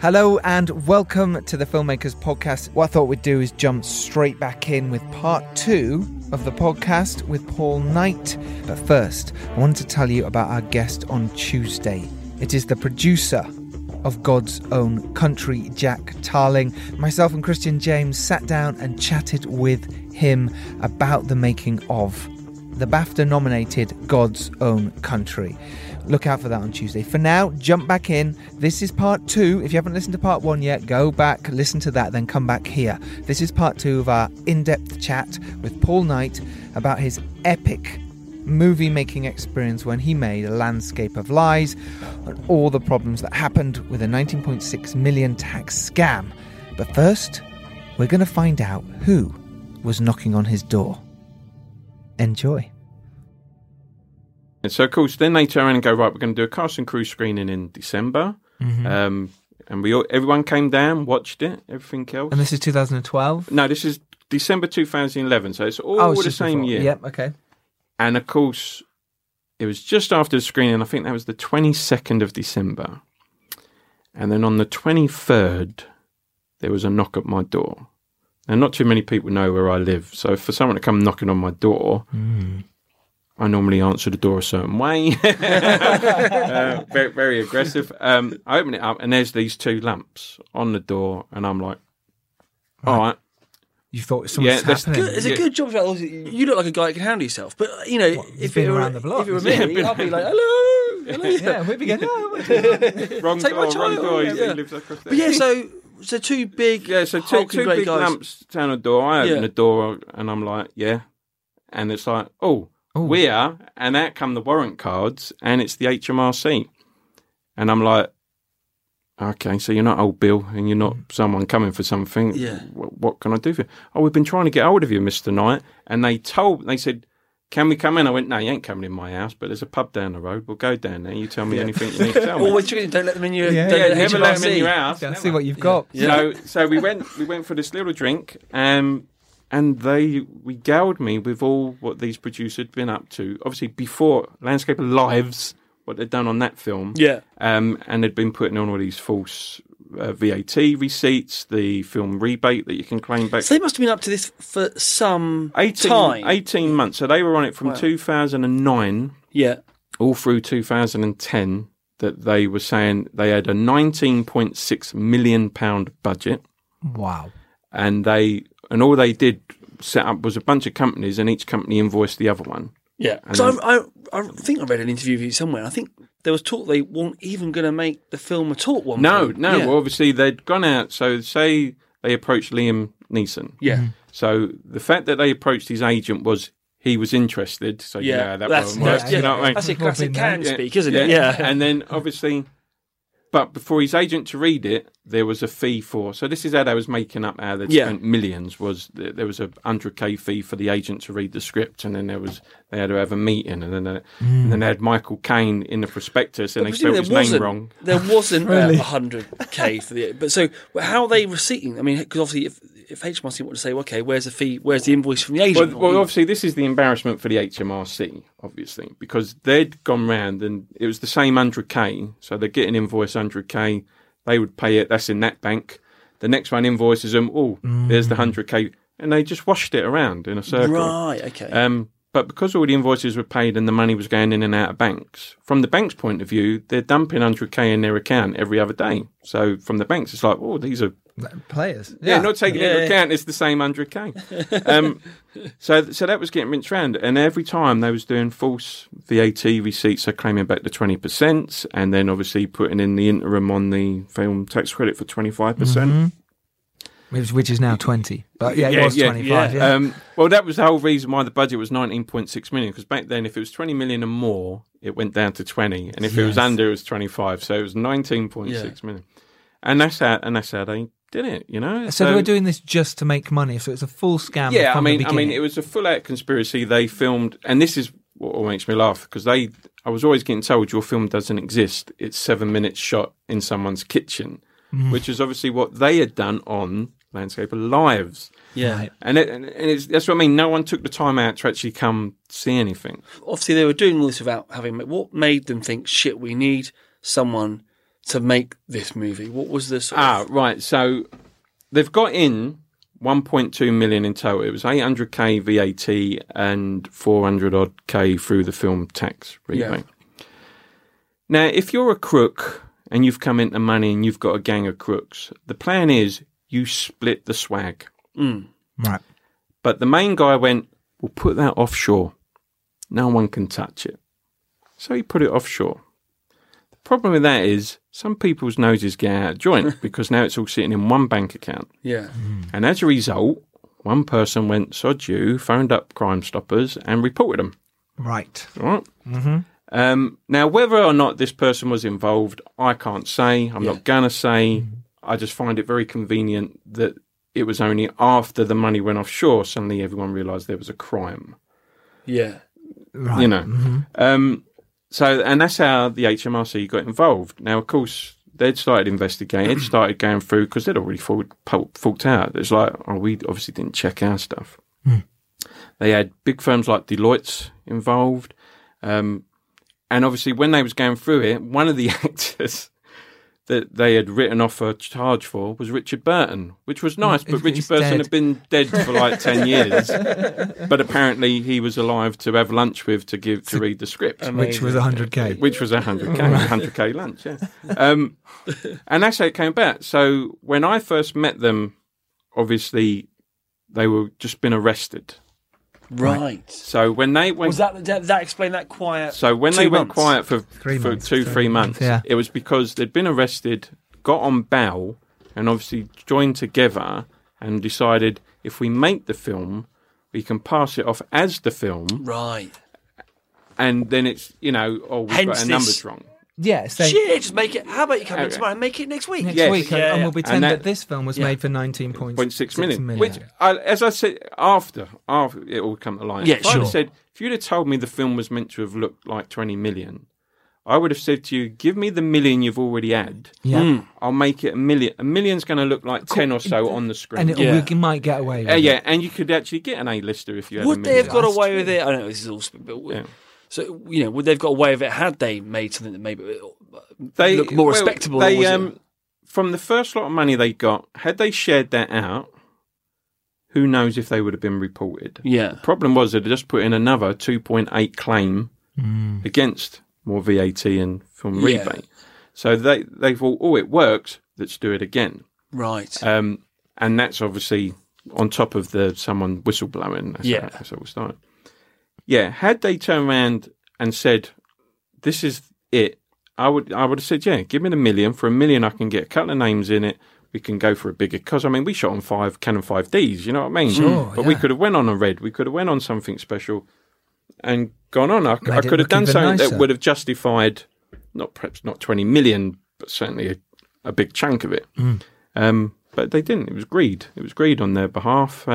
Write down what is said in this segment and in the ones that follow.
Hello and welcome to the Filmmakers Podcast. What I thought we'd do is jump straight back in with part two of the podcast with Paul Knight. But first, I wanted to tell you about our guest on Tuesday. It is the producer of God's Own Country, Jack Tarling. Myself and Christian James sat down and chatted with him about the making of the BAFTA-nominated God's Own Country. Look out for that on Tuesday. For now, jump back in. This is part two. If you haven't listened to part one yet, go back, listen to that, then come back here. This is part two of our in-depth chat with Paul Knight about his epic movie-making experience when he made A Landscape of Lies and all the problems that happened with a 19.6 million tax scam. But first, we're going to find out who was knocking on his door. Enjoy. And so, of course, then they turn around and go, right, we're going to do a cast and crew screening in December. Mm-hmm. And everyone came down, watched it, everything else. And this is 2012? No, this is December 2011. So it's all the same year. Yep, okay. And, of course, it was just after the screening. I think that was the 22nd of December. And then on the 23rd, there was a knock at my door. And not too many people know where I live. So for someone to come knocking on my door... Mm. I normally answer the door a certain way, very, very aggressive. I open it up and there's these two lamps on the door and I'm like, all right. You thought something's happening. It's a good job. You look like a guy that can handle yourself. But, you know, if it were me, I'd be like, hello. Yeah, we'd be going, no. Wrong door. He lives across there. But yeah, so two big, two big guys. Lamps down the door. I open the door and I'm like, yeah. And it's like, oh. Ooh. We are, and out come the warrant cards, and it's the HMRC. And I'm like, okay, so you're not old Bill, and you're not someone coming for something. Yeah. What can I do for you? Oh, we've been trying to get hold of you, Mr. Knight. And they said, can we come in? I went, no, you ain't coming in my house, but there's a pub down the road. We'll go down there. You tell me anything you need to tell me. Always tricking. Don't let them in your never let them in your house. Don't see what you've got. Yeah. So we went for this little drink, and they regaled me with all what these producers had been up to. Obviously, before Landscape of Lives, what they'd done on that film. Yeah. And they'd been putting on all these false VAT receipts, the film rebate that you can claim back. So they must have been up to this for some 18 months. So they were on it from 2009 all through 2010 that they were saying they had a £19.6 million budget. Wow. And all they did set up was a bunch of companies, and each company invoiced the other one. Yeah. So I think I read an interview with you somewhere. I think there was talk they weren't even going to make the film at all. No. Yeah. Well, obviously they'd gone out. So say they approached Liam Neeson. Yeah. Mm-hmm. So the fact that they approached his agent was he was interested. So that's you know what I mean? That's a classic can speak, isn't it? Yeah. And then obviously. But before his agent to read it, there was a fee for... So this is how they was making up how they'd spent millions, was there was a $100K fee for the agent to read the script, and then they had to have a meeting, and then they had Michael Caine in the prospectus, and they spelled his name wrong. There wasn't really $100K for the... But so how are they receipting? I mean, because obviously if HMRC wanted to say, okay, where's the fee, where's the invoice from the agent? Well, obviously this is the embarrassment for the HMRC, obviously, because they'd gone round and it was the same $100K, so they'd get an invoice $100K, they would pay it, that's in that bank. The next one invoices them, there's the $100K, and they just washed it around in a circle. Right, okay. But because all the invoices were paid and the money was going in and out of banks, from the bank's point of view, they're dumping $100K in their account every other day. So from the banks, it's like, these are... players. Yeah, not taking into account, it's the same $100K. So that was getting rinsed round. And every time they was doing false VAT receipts, so claiming back the 20%, and then obviously putting in the interim on the film tax credit for 25%. Mm-hmm. Which is now 20, but it was 25. Yeah. Well, that was the whole reason why the budget was 19.6 million, because back then, if it was 20 million or more, it went down to 20, and if it was under, it was 25. So it was 19.6 million, and that's how they did it, you know. So they were doing this just to make money. So it's a full scam. Yeah, I mean, it was a full-out conspiracy. They filmed, and this is what makes me laugh, because I was always getting told your film doesn't exist. It's 7 minutes shot in someone's kitchen, which is obviously what they had done on Landscape of Lives. Yeah. Right. And that's what I mean. No one took the time out to actually come see anything. Obviously, they were doing all this without having... What made them think, shit, we need someone to make this movie? What was the sort of... Right. So they've got in 1.2 million in total. It was 800k VAT and 400 odd K through the film tax rebate. Yeah. Now, if you're a crook and you've come into money and you've got a gang of crooks, the plan is you split the swag. Mm. Right. But the main guy went, we'll put that offshore. No one can touch it. So he put it offshore. The problem with that is some people's noses get out of joint because now it's all sitting in one bank account. Yeah. Mm. And as a result, one person went, sod you, phoned up Crime Stoppers and reported them. Right. All right. Mm-hmm. Now, whether or not this person was involved, I can't say. I'm not going to say. Mm. I just find it very convenient that it was only after the money went offshore suddenly everyone realised there was a crime. Yeah. Right. You know. Mm-hmm. And that's how the HMRC got involved. Now, of course, they'd started investigating, started going through, because they'd already forked out. It's like, oh, we obviously didn't check our stuff. Mm. They had big firms like Deloitte involved. And obviously, when they was going through it, one of the actors... that they had written off a charge for was Richard Burton, which was nice, but Richard Burton had been dead for like 10 years. But apparently he was alive to have lunch with to read the script. Which was 100K. Which was 100K, 100K lunch, yeah. And that's how it came about. So when I first met them, obviously they were just been arrested. Right. So when they went... Was that explained that quiet... So when they went quiet for 3 months, 2-3 months, yeah. It was because they'd been arrested, got on bail, and obviously joined together and decided if we make the film, we can pass it off as the film. Right. And then it's, you know, oh, we've got our numbers wrong. Yeah. So just make it... How about you come in tomorrow and make it next week? Next week, and we'll pretend that this film was made for 19.6 million. Which, as I said, after it all come to light, I said, if you'd have told me the film was meant to have looked like 20 million, I would have said to you, give me the million you've already had. Yeah. I'll make it a million. A million's going to look like 10 or so on the screen. And you might get away with it. Yeah, and you could actually get an A-lister if you had a million. Would they have got away with it? I don't know, this is all... So, you know, would they have got away with it had they made something that maybe they look more respectable? They, from the first lot of money they got, had they shared that out, who knows if they would have been reported. Yeah. The problem was that they just put in another 2.8 claim against more VAT and film rebate. So they thought, oh, it works, let's do it again. Right. And that's obviously on top of someone whistleblowing. That's how it started. Yeah, had they turned around and said, "This is it," I would have said, "Yeah, give me the million. For a million, I can get a couple of names in it. We can go for a bigger." Because I mean, we shot on Canon 5Ds. You know what I mean? Sure, but we could have went on a red. We could have went on something special, and gone on. I could have done something nicer that would have justified, perhaps not 20 million, but certainly a big chunk of it. Mm. But they didn't. It was greed. It was greed on their behalf.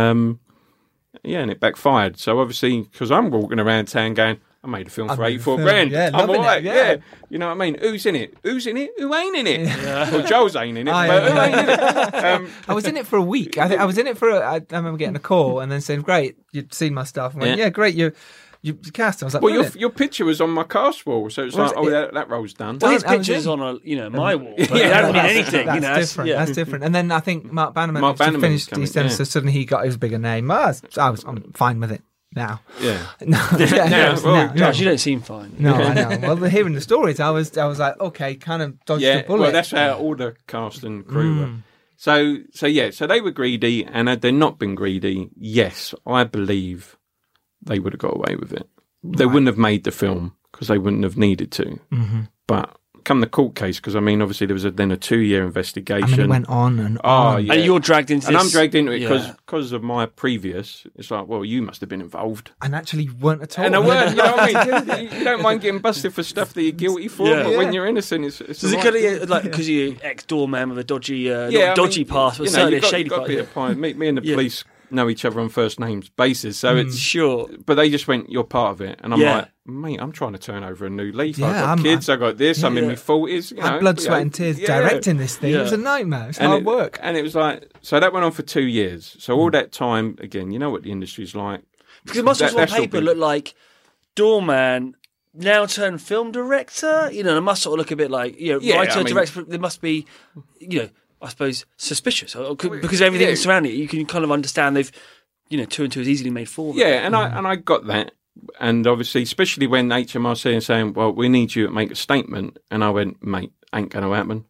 Yeah, and it backfired. So obviously, because I'm walking around town going, I made a film for 84 grand. Yeah, I'm all right. Yeah. You know what I mean? Who's in it? Who's in it? Who ain't in it? Yeah. Well, Joel's ain't in it, but who ain't in it? I was in it for a week. I remember getting a call and then saying, great, you've seen my stuff. And went, yeah, great, you cast. I was like, well, your picture was on my cast wall, so it's like, that roll's done. Well, his picture's on my wall, but it doesn't mean anything. That's different. And then I think Mark Bannerman finished December, so suddenly he got his bigger name. I'm fine with it now. Yeah. Now. Josh, you don't seem fine. No, I know. Well, hearing the stories, I was like, okay, kind of dodged the bullet. Well, that's how all the cast and crew were. So they were greedy, and had they not been greedy, yes, I believe... they would have got away with it. They wouldn't have made the film because they wouldn't have needed to. Mm-hmm. But come the court case, because, I mean, obviously there was then a 2-year investigation. And it went on and on. Yeah. And you're dragged into this. And I'm dragged into it because of my previous. It's like, well, you must have been involved. And actually weren't at all. And I weren't. You know what I mean? You don't mind getting busted for stuff that you're guilty for, but when you're innocent, it's is right. Because you're ex-doorman with a dodgy past, but certainly a shady part. Me and the police... know each other on first names basis, so it's sure. But they just went, "You're part of it," and I'm like, "Mate, I'm trying to turn over a new leaf. Yeah, I've got kids. I got this. I'm in my 40s. You know, blood, sweat, and tears directing this thing. Yeah. It was a nightmare. It's hard work." And it was like, so that went on for 2 years. So all that time, again, you know what the industry's like, because it must have on paper looked like doorman. now turn film director. You know, they must sort of look a bit like, you know, writer, director. They must be, you know, I suppose suspicious, because everything surrounding it, you can kind of understand they've, you know, 2 and 2 is easily made 4. Yeah, and I got that. And obviously, especially when HMRC is saying, well, we need you to make a statement. And I went, mate, ain't going to happen.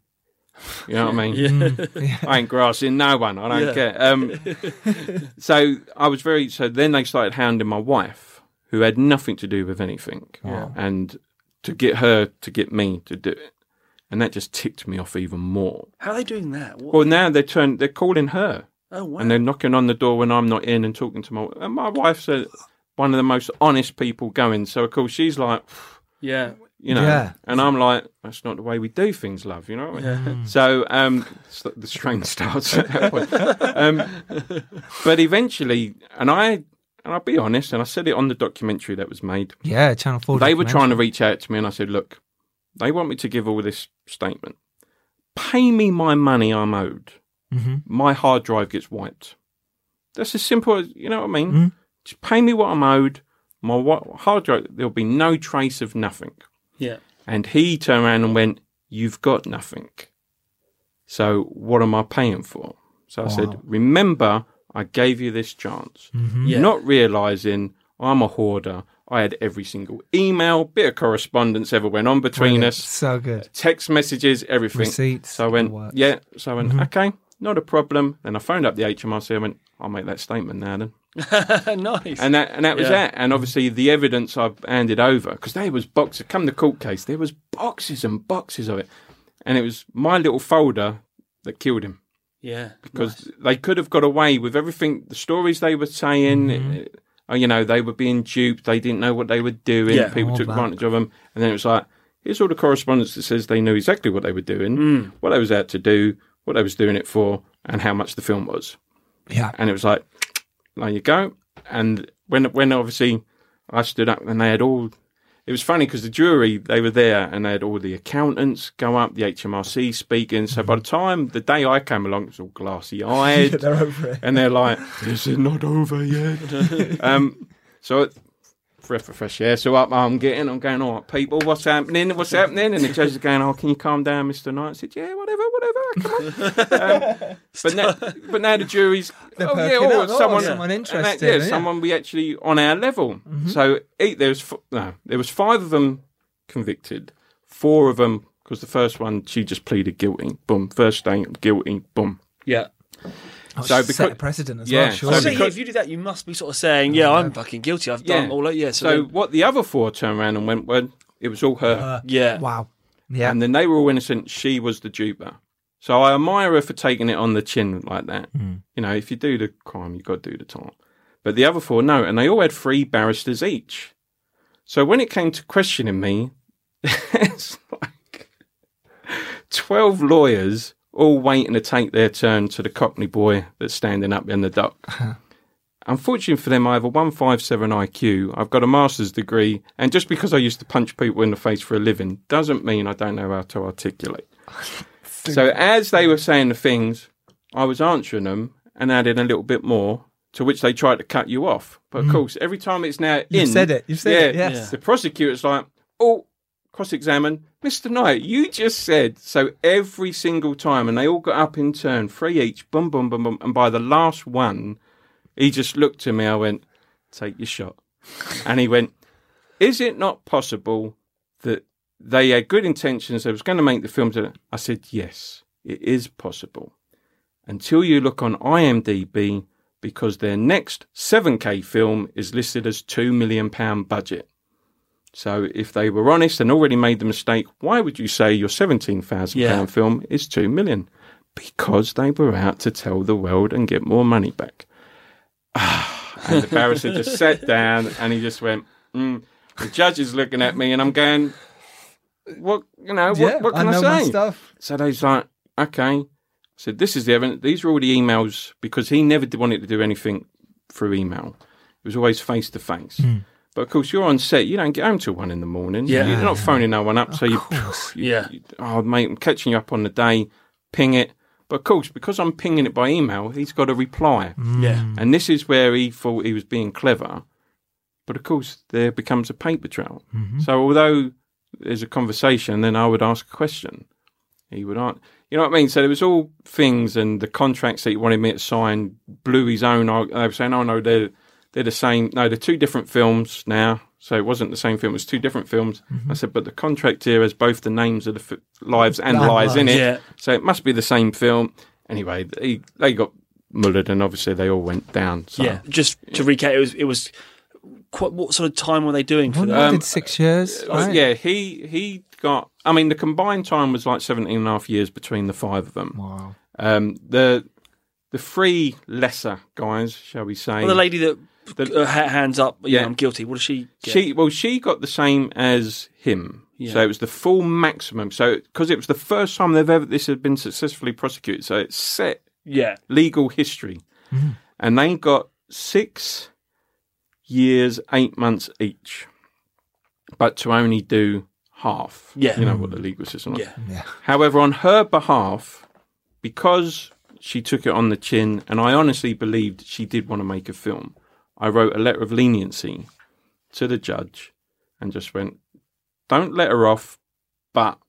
You know what I mean? Yeah. I ain't grassing no one. I don't care. So I was very... So then they started hounding my wife, who had nothing to do with anything. Yeah. And to get her to get me to do it. And that just ticked me off even more. How are they doing that? What? Well, now they're calling her. Oh, wow. And they're knocking on the door when I'm not in and talking to my... And my wife's one of the most honest people going. So, of course, she's like... Yeah. You know, and I'm like, that's not the way we do things, love, you know what I mean? Yeah. So the strain starts at that point. But eventually, and I'll be honest, and I said it on the documentary that was made. Yeah, Channel 4. They were trying to reach out to me, and I said, look, they want me to give all this statement. Pay me my money I'm owed. Mm-hmm. My hard drive gets wiped. That's as simple as, you know what I mean? Mm-hmm. Just pay me what I'm owed. My hard drive, there'll be no trace of nothing. Yeah. And he turned around and went, you've got nothing. So what am I paying for? So I said, remember, I gave you this chance. Mm-hmm. Yeah. Not realising I'm a hoarder. I had every single email, bit of correspondence ever went on between us. So good. Text messages, everything. Receipts. So I went, yeah. So I went, okay, not a problem. Then I phoned up the HMRC. I went, I'll make that statement now then. Nice. And that was that. And obviously the evidence I've handed over, because there was boxes, come the court case, there was boxes and boxes of it. And it was my little folder that killed him. Yeah. Because they could have got away with everything, the stories they were saying, you know, they were being duped, they didn't know what they were doing, people took advantage of them. And then it was like, here's all the correspondence that says they knew exactly what they were doing, what they was out to do, what they was doing it for, and how much the film was. Yeah. And it was like... There you go. And when obviously I stood up and they had all... It was funny because the jury, they were there and they had all the accountants go up, the HMRC speaking. So by the time, the day I came along, it was all glassy-eyed. Yeah, they're over it. And they're like, this is not over yet. So breath of fresh air. So up I'm going, all right, people, what's happening? What's happening? And the judge is going, oh, can you calm down, Mr. Knight? I said, yeah, whatever, come on. But now the jury's... someone interested. Someone we actually on our level. Mm-hmm. So there was 5 of them convicted, 4 of them, because the first one, she just pleaded guilty, boom. First day, guilty, boom. Yeah. So because, set a precedent as well, sure. So because, if you do that, you must be sort of saying, I'm fucking guilty. I've done all that. Yeah. So then, what the other 4 turned around and went, well, it was all her. Yeah. Wow. Yeah. And then they were all innocent. She was the duper. So I admire her for taking it on the chin like that. Mm. You know, if you do the crime, you've got to do the time. But the other 4, no. And they all had 3 barristers each. So when it came to questioning me, it's like 12 lawyers... all waiting to take their turn to the Cockney boy that's standing up in the dock. Unfortunately for them, I have a 157 IQ, I've got a master's degree, and just because I used to punch people in the face for a living doesn't mean I don't know how to articulate. So as they were saying the things, I was answering them and adding a little bit more, to which they tried to cut you off. But of course, every time it's now in... You've said it. The prosecutor's like, oh... cross-examine, Mr. Knight, you just said, so every single time, and they all got up in turn, 3 each, boom, boom, boom, boom, and by the last one, he just looked at me, I went, take your shot. And he went, is it not possible that they had good intentions, they was going to make the film? I said, yes, it is possible. Until you look on IMDb, because their next 7K film is listed as £2 million budget. So if they were honest and already made the mistake, why would you say your £17,000 film is £2 million? Because they were out to tell the world and get more money back. And the barrister just sat down and he just went, the judge is looking at me and I'm going, what can I say? I know my stuff. So they was like, okay. So this is the evidence. These are all the emails because he never wanted to do anything through email. It was always face-to-face. But, of course, you're on set. You don't get home till 1 a.m. Yeah. You're not phoning no one up. Of course. Mate, I'm catching you up on the day. Ping it. But, of course, because I'm pinging it by email, he's got a reply. Yeah. And this is where he thought he was being clever. But of course, there becomes a paper trail. Mm-hmm. So although there's a conversation, then I would ask a question. He would answer. You know what I mean? So there was all things, and the contracts that he wanted me to sign blew his own. I was saying, oh, no, they're the same. No, they're two different films now. So it wasn't the same film. It was two different films. Mm-hmm. I said, but the contract here has both the names of the lives and lies in it. Yeah. So it must be the same film. Anyway, they got mullered, and obviously they all went down. So, yeah, just to recap, it was what sort of time were they doing for that? Did 6 years. Right. Yeah, he got... I mean, the combined time was like 17 and a half years between the five of them. Wow. The three lesser guys, shall we say... Well, the lady that... hands up, yeah, I'm guilty. What does she get? She got the same as him. Yeah. So it was the full maximum. So because it was the first time this had been successfully prosecuted, so it set legal history. Mm. And they got 6 years, 8 months each, but to only do half. Yeah. You know what the legal system was. Yeah. Yeah. However, on her behalf, because she took it on the chin, and I honestly believed she did want to make a film, I wrote a letter of leniency to the judge and just went, don't let her off, but...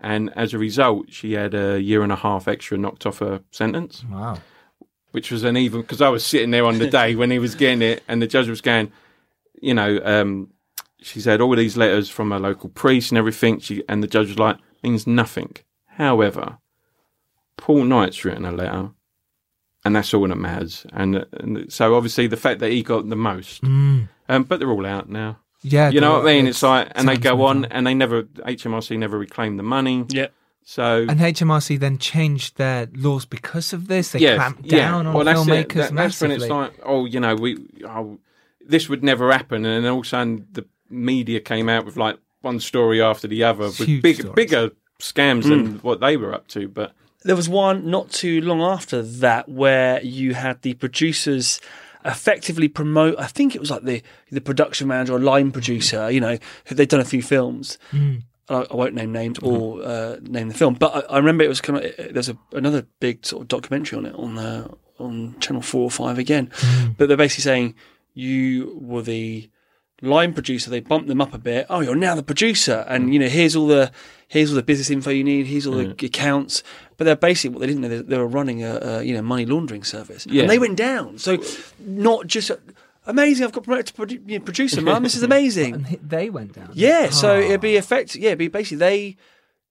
And as a result, she had a year and a half extra knocked off her sentence. Wow. Which was an even... Because I was sitting there on the day when he was getting it, and the judge was going, you know, she's had all these letters from her local priest and everything, and the judge was like, means nothing. However, Paul Knight's written a letter... And that's all that matters. And so, obviously, the fact that he got the most. Mm. But they're all out now. Yeah. You know what I mean? It's like, and they go on, and they never, HMRC never reclaimed the money. Yeah. So. And HMRC then changed their laws because of this. They clamped down on filmmakers massively. That's when it's like, oh, you know, this would never happen. And then all of a sudden, the media came out with like one story after the other with bigger scams than what they were up to. But. There was one not too long after that where you had the producers effectively promote, I think it was like the production manager or line producer, you know, they'd done a few films. Mm. I won't name names or name the film, but I remember it was kind of, there's another big sort of documentary on it on Channel 4 or 5 again. Mm. But they're basically saying you were the line producer, they bumped them up a bit. Oh, you're now the producer, and you know, here's all the business info you need, here's all the accounts. But they're basically what they didn't know, they were running a money laundering service, and they went down. So not just amazing. I've got promoted to producer, mum. This is amazing. And they went down. Yeah, so it'd be effective. Yeah, it'd be basically they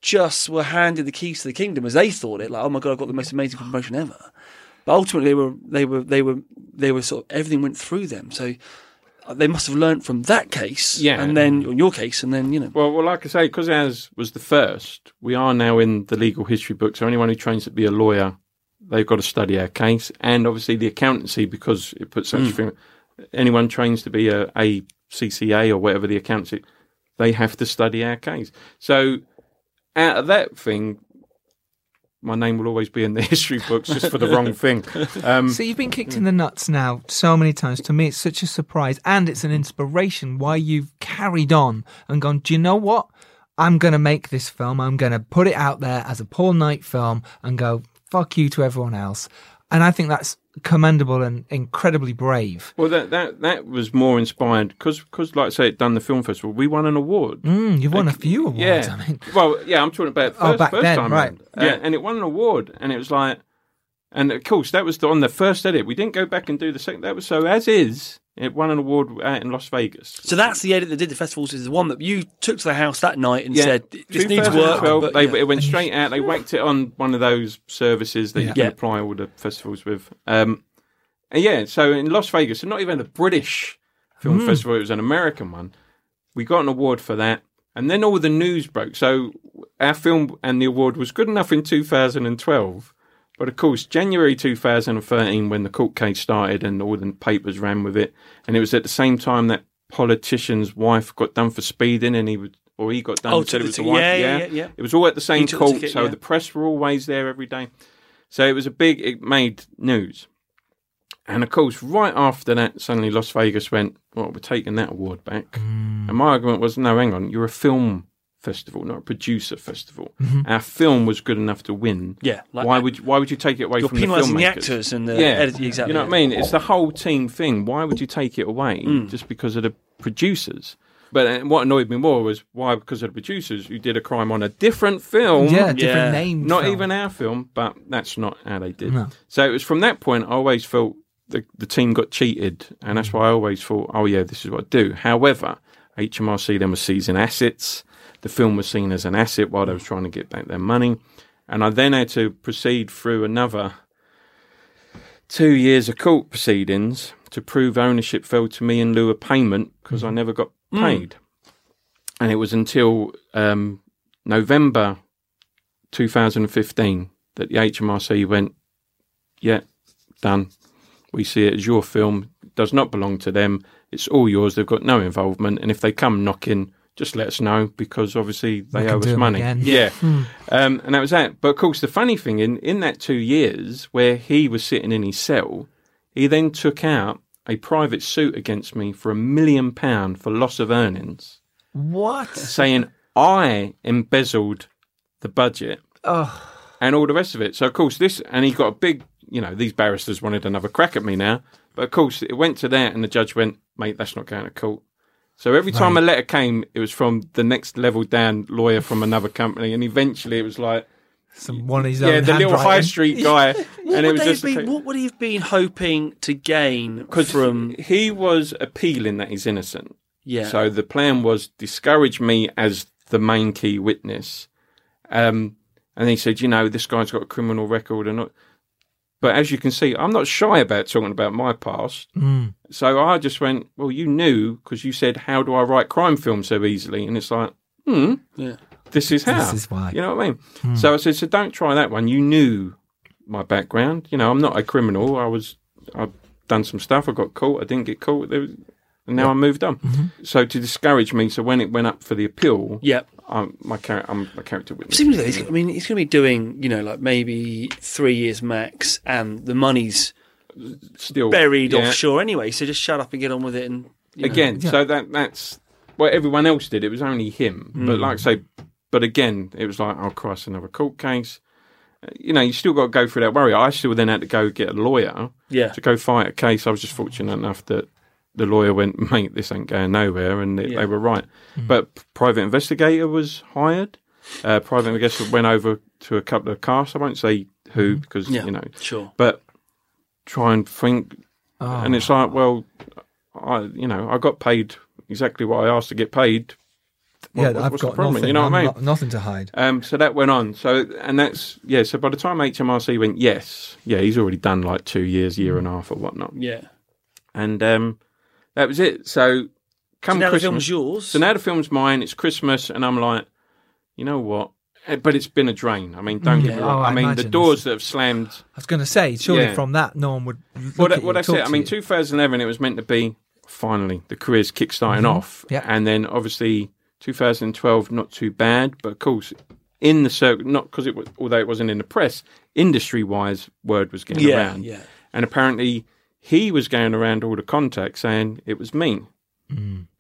just were handed the keys to the kingdom as they thought it. Like, oh my god, I've got the most amazing promotion ever. But ultimately, they were sort of everything went through them. So. They must have learnt from that case, and then on your case, and then, you know. Well, like I say, because ours was the first, we are now in the legal history book, so anyone who trains to be a lawyer, they've got to study our case, and obviously the accountancy, because it puts such a thing, anyone trains to be a CCA or whatever the accountancy, they have to study our case. So out of that thing... My name will always be in the history books just for the wrong thing. So you've been kicked in the nuts now so many times. To me, it's such a surprise, and it's an inspiration why you've carried on and gone, do you know what? I'm going to make this film. I'm going to put it out there as a Paul Knight film and go, fuck you to everyone else. And I think that's commendable and incredibly brave. Well, that was more inspired because, like I say, it done the film festival. We won an award. You've won a few awards. Yeah. I mean, well, yeah, I'm talking about first time, right? Yeah, and it won an award, and it was like, and of course that was on the first edit. We didn't go back and do the second. That was so as is. It won an award out in Las Vegas. So that's the edit that did the festivals. Is the one that you took to the house that night and said, it just needs work. Well, it went straight out. They whacked it on one of those services that you can apply all the festivals with. So in Las Vegas, and not even a British film festival, it was an American one. We got an award for that. And then all the news broke. So our film and the award was good enough in 2012. But, of course, January 2013, when the court case started and all the papers ran with it, and it was at the same time that politician's wife got done for speeding and he got done and said it was the wife. Yeah. It was all at the same court, the press were always there every day. So it made news. And, of course, right after that, suddenly Las Vegas went, well, we're taking that award back. Mm. And my argument was, no, hang on, you're a film festival, not a producer festival. Mm-hmm. Our film was good enough to win. Yeah. Like why would you take it away from the filmmakers? You're penalising the actors and the editors. Exactly. You know what I mean? It's the whole team thing. Why would you take it away just because of the producers? But what annoyed me more was why, because of the producers who did a crime on a different film. Yeah, different name. Not even our film, but that's not how they did. No. So it was from that point I always felt the team got cheated, and that's why I always thought, oh yeah, this is what I do. However, HMRC then was seizing assets. The film was seen as an asset while they was trying to get back their money. And I then had to proceed through another 2 years of court proceedings to prove ownership fell to me in lieu of payment because I never got paid. And it was until November 2015 that the HMRC went, yeah, done. We see it as your film. It does not belong to them. It's all yours. They've got no involvement. And if they come knocking, just let us know because obviously they owe us money. Yeah. And that was that. But of course, the funny thing in that 2 years where he was sitting in his cell, he then took out a private suit against me for £1 million for loss of earnings. What? Saying I embezzled the budget and all the rest of it. So, of course, this, and he got a big, you know, these barristers wanted another crack at me now. But, of course, it went to that and the judge went, mate, that's not going to court. So every time a letter came, it was from the next level down lawyer from another company. And eventually it was like, one of his own handwriting. Yeah, the little high street guy. And it was just what would he have been hoping to gain from? He was appealing that he's innocent. Yeah. So the plan was discourage me as the main key witness. And he said, you know, this guy's got a criminal record and not. But as you can see, I'm not shy about talking about my past. So I just went, well, you knew because you said, how do I write crime films so easily? And it's like, yeah. This is how. This is why. You know what I mean? So I said, so don't try that one. You knew my background. You know, I'm not a criminal. I've done some stuff. I got caught. I didn't get caught. And now I moved on. So to discourage me, so when it went up for the appeal, my character witness. Presumably, I mean, he's going to be doing, you know, like maybe 3 years max, and the money's still buried offshore anyway. So just shut up and get on with it. And so that's what everyone else did. It was only him. But like I say, but again, it was like, oh, Christ, another court case. You know, you still got to go through that worry. I still then had to go get a lawyer to go fight a case. I was just fortunate enough that the lawyer went, mate, this ain't going nowhere, and they were right. But private investigator was hired. Private investigator went over to a couple of casts. I won't say who because, you know. Sure. But try and think. Oh. And it's like, well, I got paid exactly what I asked to get paid. I've got nothing. You know what I mean? Nothing to hide. So that went on. So by the time HMRC went, he's already done like 2 years, year and a half or whatnot. Yeah. And that was it. So now Christmas, the film's yours. So now the film's mine. It's Christmas, and I'm like, you know what? But it's been a drain. I mean, don't get me wrong. I mean, the doors that have slammed. I was going to say, surely from that, no one would. I mean, 2011, it was meant to be finally the career's kickstarting off, and then obviously. 2012, not too bad, but of course, in the circle, not because although it wasn't in the press, industry-wise, word was getting around. Yeah. And apparently, he was going around all the contacts saying it was me.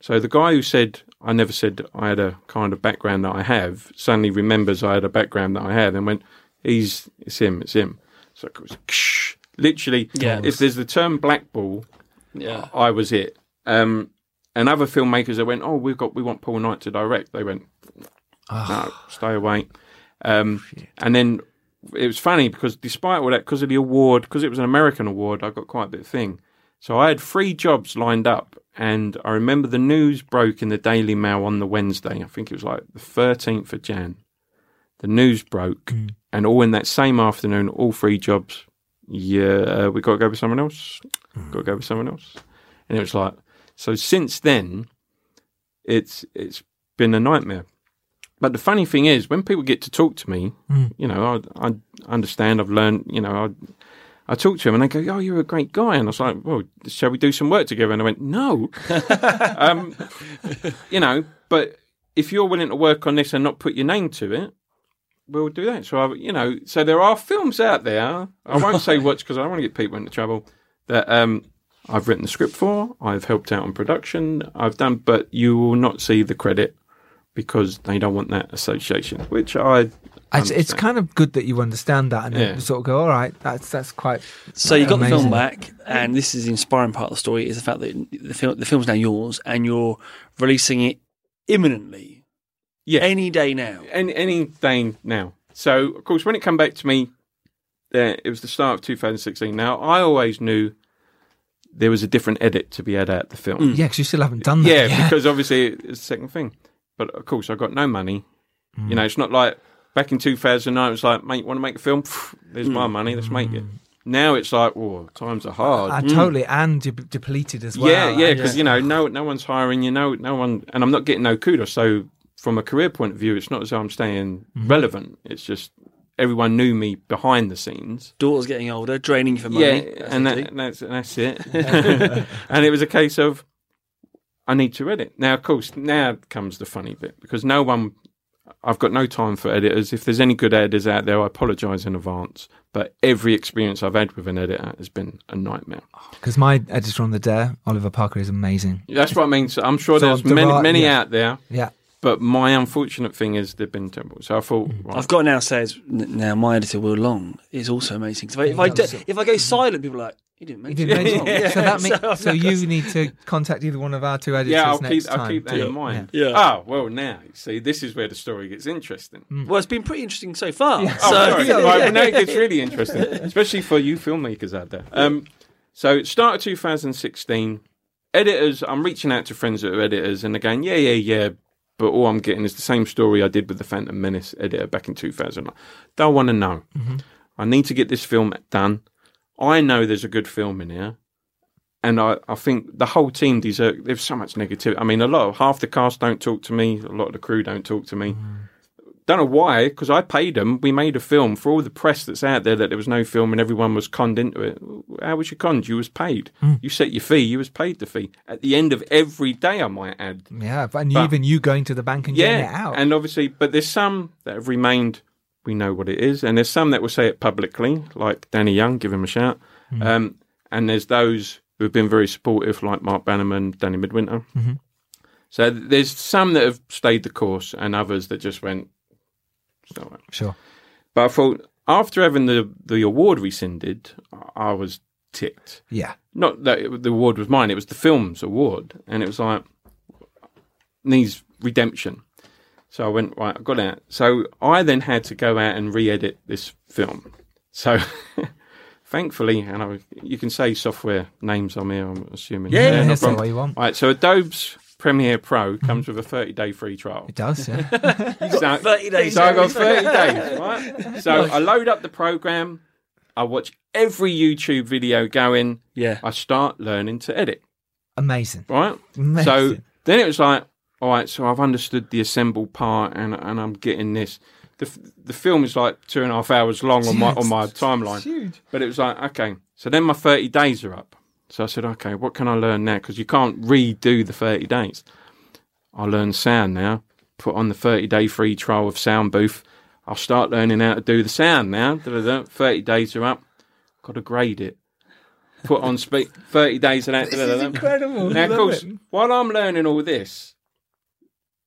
So the guy who said, I never said I had a kind of background that I have, suddenly remembers I had a background that I had and went, it's him. So it was, literally, if there's the term blackball, I was it. And other filmmakers that went, we want Paul Knight to direct. They went, no, stay away. And then it was funny because despite all that, because of the award, because it was an American award, I got quite a bit of thing. So I had 3 jobs lined up. And I remember the news broke in the Daily Mail on the Wednesday. I think it was like the 13th of Jan. The news broke. And all in that same afternoon, all 3 jobs, we got to go with someone else. And it was like, so since then, it's been a nightmare. But the funny thing is, when people get to talk to me, you know, I understand, I've learned, you know, I talk to them and they go, oh, you're a great guy. And I was like, well, shall we do some work together? And I went, no. You know, but if you're willing to work on this and not put your name to it, we'll do that. So, so there are films out there, I won't say which because I don't want to get people into trouble, that I've written the script for, I've helped out on production, I've done, but you will not see the credit because they don't want that association, which I understand. It's kind of good that you understand that and then sort of go, all right, that's quite so you got amazing. The film back, and this is the inspiring part of the story, is the fact that the film's now yours and you're releasing it imminently. Yeah. Any day now. Any day now. So, of course, when it came back to me, it was the start of 2016. Now, I always knew there was a different edit to be had at the film. Yeah, because you still haven't done that. Yeah, because obviously it's the second thing. But, of course, I got no money. You know, it's not like back in 2009, it was like, mate, you want to make a film? Pfft, there's my money. Let's make it. Now it's like, oh, times are hard. Totally, and depleted as well. Yeah, because, no one's hiring you, no one, and I'm not getting no kudos. So from a career point of view, it's not as though I'm staying relevant. It's just everyone knew me behind the scenes. Daughter's getting older, draining for money. Yeah, that's it. And it was a case of, I need to edit. Now, of course, now comes the funny bit, because no one... I've got no time for editors. If there's any good editors out there, I apologise in advance. But every experience I've had with an editor has been a nightmare. Because my editor on The Dare, Oliver Parker, is amazing. That's what I mean. So I'm sure there's many out there. Yeah. But my unfortunate thing is they've been terrible. So I thought... Right. I've got to now say, now my editor, Will Long, is also amazing. So if I go silent, people are like, you didn't mention it. Yeah. So that so you need to contact either one of our two editors next time. I'll keep that in mind. Yeah. Oh, well, now, see, this is where the story gets interesting. Well, it's been pretty interesting so far. Yeah. Oh, sorry. Well, now it gets really interesting, especially for you filmmakers out there. So start of 2016, editors, I'm reaching out to friends that are editors, and they're going, yeah, but all I'm getting is the same story I did with the Phantom Menace editor back in 2009. They'll want to know. I need to get this film done. I know there's a good film in here, and I think the whole team deserve. There's so much negativity. I mean, half the cast don't talk to me. A lot of the crew don't talk to me. Don't know why, because I paid them. We made a film for all the press that's out there that there was no film and everyone was conned into it. How was you conned? You was paid. You set your fee. You was paid the fee. At the end of every day, I might add. Yeah, but even you going to the bank and getting it out. And obviously, but there's some that have remained... We know what it is, and there's some that will say it publicly, like Danny Young, give him a shout. And there's those who have been very supportive, like Mark Bannerman, Danny Midwinter. So there's some that have stayed the course, and others that just went. Right. Sure. But I thought after having the award rescinded, I was ticked. Yeah. Not that the award was mine; it was the film's award, and it was like needs redemption. So I went, right, I got out. So I then had to go out and re-edit this film. So thankfully, and you can say software names on here, I'm assuming. Yeah, that's the way you want. All right, so Adobe's Premiere Pro comes with a 30-day free trial. It does, yeah. You got 30 days. So I got 30 days, right? So I load up the program. I watch every YouTube video going. Yeah. I start learning to edit. Amazing. Right? Amazing. So then it was like, all right, so I've understood the assemble part, and I'm getting this. The film is like 2.5 hours long on my timeline. Huge. But it was like, okay, so then my 30 days are up. So I said, okay, what can I learn now? Because you can't redo the 30 days. I learn sound now. Put on the 30-day free trial of Sound Booth. I'll start learning how to do the sound now. 30 days are up. Got to grade it. Put on speed. 30 days of that. This is incredible. Now, of course, while I'm learning all this,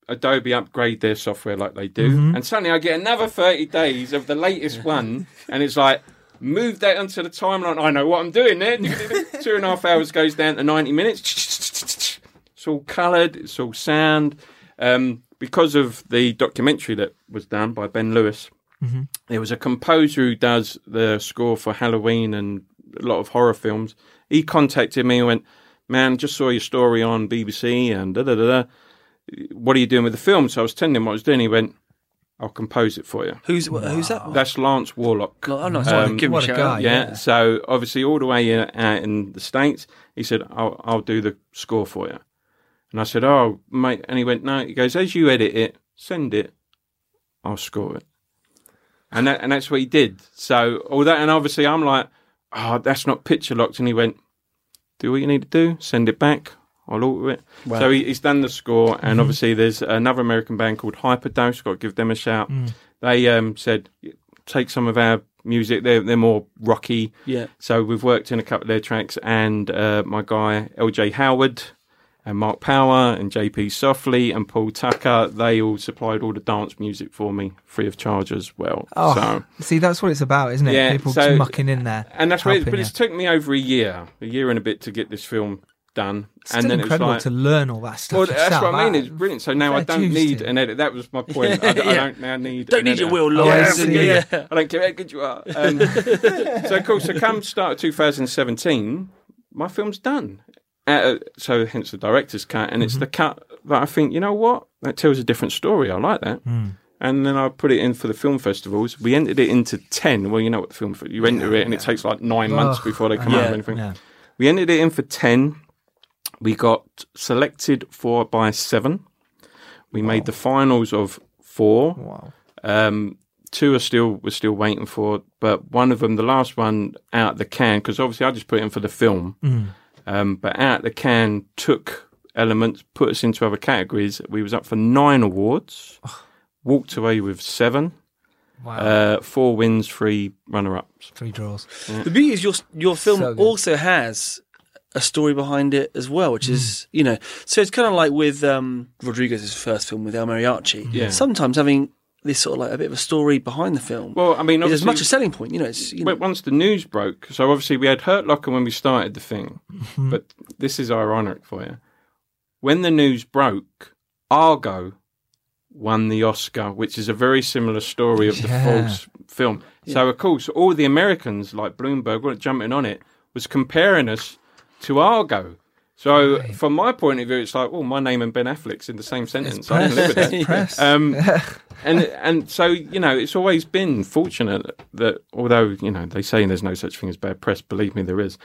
Adobe upgrade their software like they do, and suddenly I get another 30 days of the latest one, and it's like, move that onto the timeline. I know what I'm doing there. 2.5 hours goes down to 90 minutes. It's all coloured. It's all sound. Because of the documentary that was done by Ben Lewis, there was a composer who does the score for Halloween and a lot of horror films. He contacted me and went, man, just saw your story on BBC and da-da-da-da. What are you doing with the film? So I was telling him what I was doing. He went, I'll compose it for you. Who's that? That's Lance Warlock. Oh, no, what a guy. Yeah, so obviously all the way out in the States, he said, I'll do the score for you. And I said, oh, mate. And he went, no. He goes, as you edit it, send it, I'll score it. And that's what he did. So all that, and obviously I'm like, oh, that's not picture locked. And he went, do what you need to do, send it back. I'll alter it. Wow. So he's done the score, and obviously there's another American band called Hyperdose. Got to give them a shout. They said, take some of our music. They're more rocky. Yeah. So we've worked in a couple of their tracks, and my guy, LJ Howard, and Mark Power and JP Softley and Paul Tucker. They all supplied all the dance music for me free of charge as well. Oh, so, see, that's what it's about, isn't it? Yeah, people just mucking in there. And that's what it is. But it's took me over a year and a bit to get this film done. It's and still then incredible to learn all that stuff. Well, that's what I mean. It's brilliant. So now I don't need an edit. That was my point. I don't now need. Don't need your Will Lawrence. Yeah. I don't care how good you are. So cool. So come start of 2017, my film's done. So hence the director's cut, and it's the cut that I think, you know what, that tells a different story. I like that. Mm. And then I put it in for the film festivals. We entered it into 10. Well, you know what the film, you enter it and it takes like 9 months before they come out or anything. Yeah. We entered it in for 10. We got selected for by 7. We made the finals of 4. Wow. 2 we're still waiting for, but one of them, the last one, Out of the Can, because obviously I just put it in for the film. Mm. But Out the Can took elements, put us into other categories. We was up for 9 awards, walked away with 7. Wow. 4 wins, 3 runner-ups. 3 draws. Yeah. The beauty is your film also has a story behind it as well, which is, you know, so it's kind of like with Rodriguez's first film with El Mariachi. Yeah. Sometimes having this sort of like a bit of a story behind the film. Well, I mean, obviously, it's as much a selling point, you know. It's, you know. Once the news broke, so obviously we had Hurt Locker when we started the thing, but this is ironic for you. When the news broke, Argo won the Oscar, which is a very similar story of the false film. Yeah. So, of course, all the Americans, like Bloomberg, were jumping on it, was comparing us to Argo. So from my point of view, it's like, oh, my name and Ben Affleck's in the same sentence. I didn't live with that. And so, you know, it's always been fortunate that, although, you know, they say there's no such thing as bad press, believe me, there is.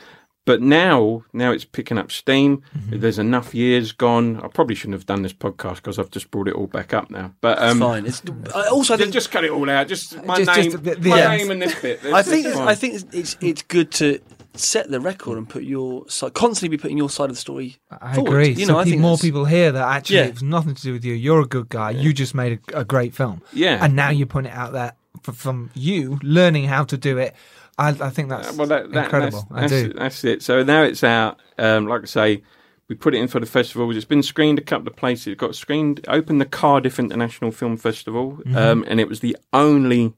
But now it's picking up steam. There's enough years gone. I probably shouldn't have done this podcast because I've just brought it all back up now. But it's fine. I think just cut it all out. Just my name and this bit. I think it's good to set the record and put your side, constantly be putting your side of the story forward. Agree. You know, so I think more people hear that actually it was nothing to do with you. You're a good guy. Yeah. You just made a great film. Yeah. And now you put it out there from you learning how to do it. I think that's incredible. That's it. So now it's out. Like I say, we put it in for the festivals. It's been screened a couple of places. It got screened, opened the Cardiff International Film Festival, and it was the only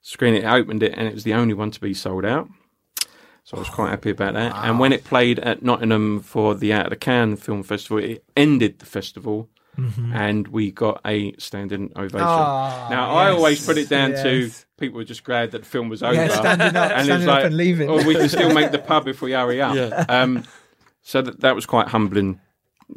screen. It opened it, and it was the only one to be sold out. So I was quite happy about that. Wow. And when it played at Nottingham for the Out of the Can Film Festival, it ended the festival and we got a standing ovation. Oh, now, I always put it down to people were just glad that the film was over. Yeah, standing up and leaving. Or we can still make the pub if we hurry up. Yeah. So that was quite humbling,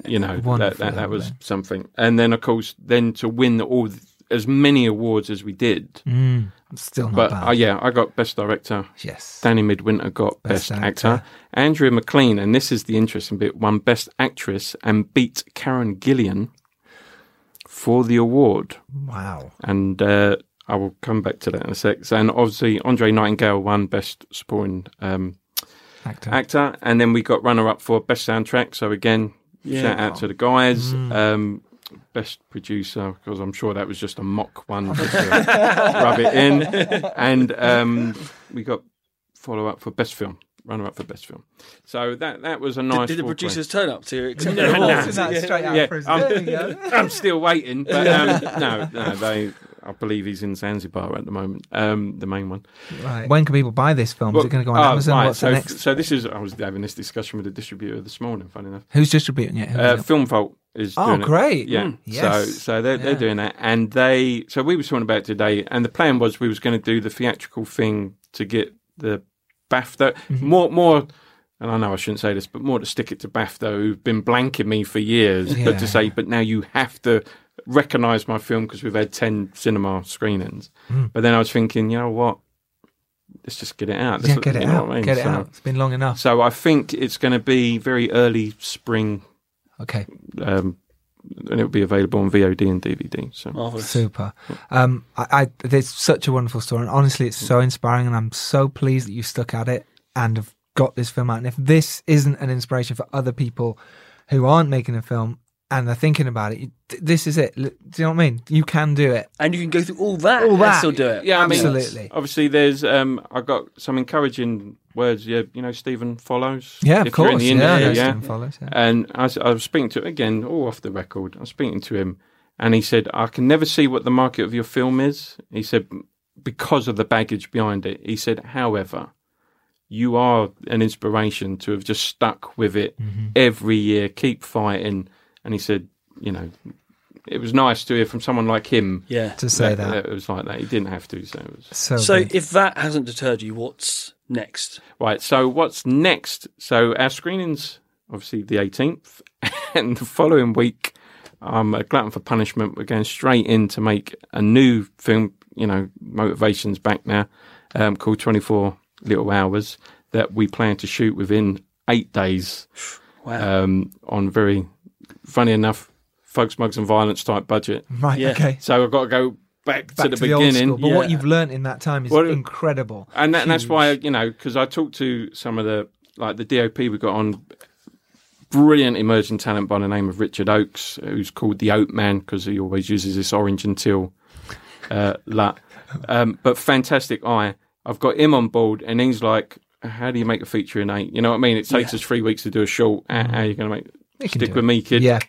you know, that was something. And then, of course, to win as many awards as we did. I'm still not bad. I got Best Director. Yes. Danny Midwinter got Best Actor. Andrea McLean, and this is the interesting bit, won Best Actress and beat Karen Gillian for the award. Wow. And I will come back to that in a sec. And obviously, Andre Nightingale won Best Supporting Actor. And then we got runner-up for Best Soundtrack. So again, shout out to the guys. Best Producer, because I'm sure that was just a mock one just to rub it in. And we got follow-up for Best Film, runner-up for Best Film. So that was a nice... Did the producers turn up to it? I'm still waiting. But I believe he's in Zanzibar at the moment, the main one. Right. When can people buy this film? Is it going to go on Amazon? Right. What's the next? So this is... I was having this discussion with the distributor this morning, funny enough. Who's distributing it? Film Vault is doing it. Oh, great. Yeah. Yes. So they're doing that. And so we were talking about it today, and the plan was we was going to do the theatrical thing to get the BAFTA. More... And I know I shouldn't say this, but more to stick it to BAFTA, who've been blanking me for years, but to say, but now you have to recognise my film because we've had 10 cinema screenings. But then I was thinking, you know what? Let's just get it out. Get it out. It's been long enough. So I think it's going to be very early spring. Okay. And it'll be available on VOD and DVD. So super. There's such a wonderful story. And honestly, it's so inspiring. And I'm so pleased that you stuck at it and have got this film out. And if this isn't an inspiration for other people who aren't making a film, and they're thinking about it, this is it. Do you know what I mean? You can do it. And you can go through all that. And still do it. Yeah, absolutely. I mean, obviously, there's, I got some encouraging words. Yeah, you know, Stephen Follows. Yeah, of course. Stephen Follows. Yeah. And I was speaking to him again, all off the record. I was speaking to him, and he said, I can never see what the market of your film is. He said, because of the baggage behind it. He said, however, you are an inspiration to have just stuck with it every year, keep fighting. And he said, you know, it was nice to hear from someone like him. Yeah, to say that. It was like that. He didn't have to. So, it was. So if that hasn't deterred you, what's next? Right. So what's next? So our screening's obviously the 18th, and the following week, a Glutton for Punishment. We're going straight in to make a new film. You know, motivation's back now, called 24 Little Hours, that we plan to shoot within 8 days. Wow. On very, funny enough, folk, smugs and violence type budget. Right, yeah. Okay. So I've got to go back to the beginning. But what you've learnt in that time is incredible. And that's why, you know, because I talked to some of the DOP we got on, brilliant emerging talent by the name of Richard Oakes, who's called the Oat Man because he always uses this orange and teal LUT. But fantastic eye. I've got him on board and he's like, how do you make a feature in 8? You know what I mean? It takes us 3 weeks to do a short. How are you going to make it? Stick with me, kid. Yeah.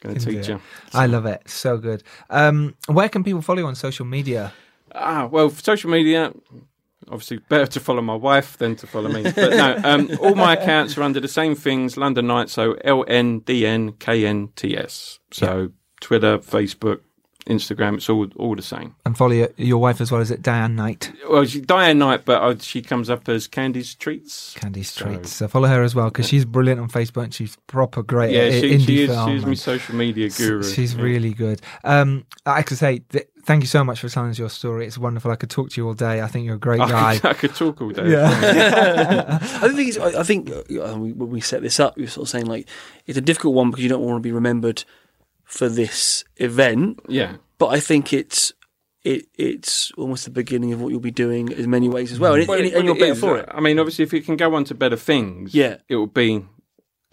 Going to teach you. I love it. So good. Where can people follow you on social media? Well, for social media, obviously better to follow my wife than to follow me. But no, all my accounts are under the same things, London Knight, so LNDNKNTS. So Twitter, Facebook, Instagram, it's all the same. And follow your wife as well, is it Diane Knight? Well, Diane Knight, but she comes up as Candy's Treats. Treats. So follow her as well, because she's brilliant on Facebook and she's proper great at indie film. She's my social media guru. She's really good. I could say, thank you so much for telling us your story. It's wonderful. I could talk to you all day. I think you're a great guy. I could talk all day. Yeah. I think when we set this up, we were sort of saying, like, it's a difficult one because you don't want to be remembered for this event, but I think it's almost the beginning of what you'll be doing in many ways as well, and you're better for it. I mean, obviously, if you can go on to better things, it will be,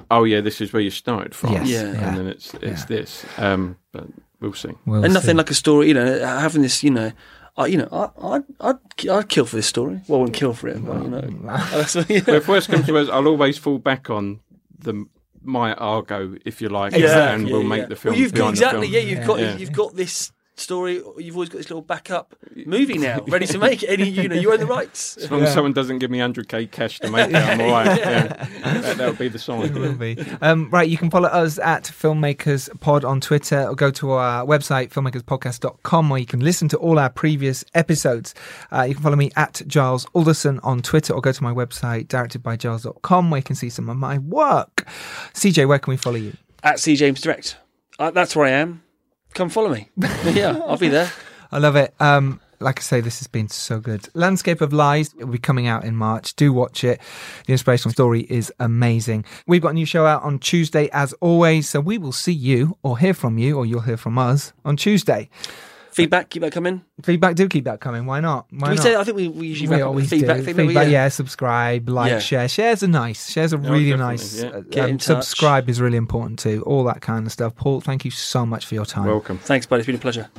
this is where you started from, and then it's this. But we'll see. And nothing like a story, you know, having this, you know. I'd kill for this story. Well, I wouldn't kill for it, but, you know. Well, if worse comes to worse, I'll always fall back on my Argo, if you like, and we'll make the film. You've got this story. You've always got this little backup movie now, ready to make it. You own the rights. As long as someone doesn't give me 100k cash to make it, I'm all right. That would be the sign. It will be. Right, you can follow us at Filmmakers Pod on Twitter, or go to our website, filmmakerspodcast.com, where you can listen to all our previous episodes. You can follow me at Giles Alderson on Twitter, or go to my website, directedbygiles.com, where you can see some of my work. CJ, where can we follow you? At CJamesDirect. That's where I am. Come follow me. I'll be there. I love it. Like I say, this has been so good. Landscape of Lies, it will be coming out in March. Do watch it. The inspirational story is amazing. We've got a new show out on Tuesday, as always, so we will see you, or hear from you, or you'll hear from us on Tuesday. Feedback, keep that coming. Feedback, do keep that coming. Why not? Say, I think we usually wrap up with feedback. Subscribe, like, share. Shares are nice. Shares are really nice. Yeah. Get in touch. Subscribe is really important too. All that kind of stuff. Paul, thank you so much for your time. Welcome. Thanks, buddy. It's been a pleasure.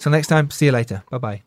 Till next time, see you later. Bye-bye.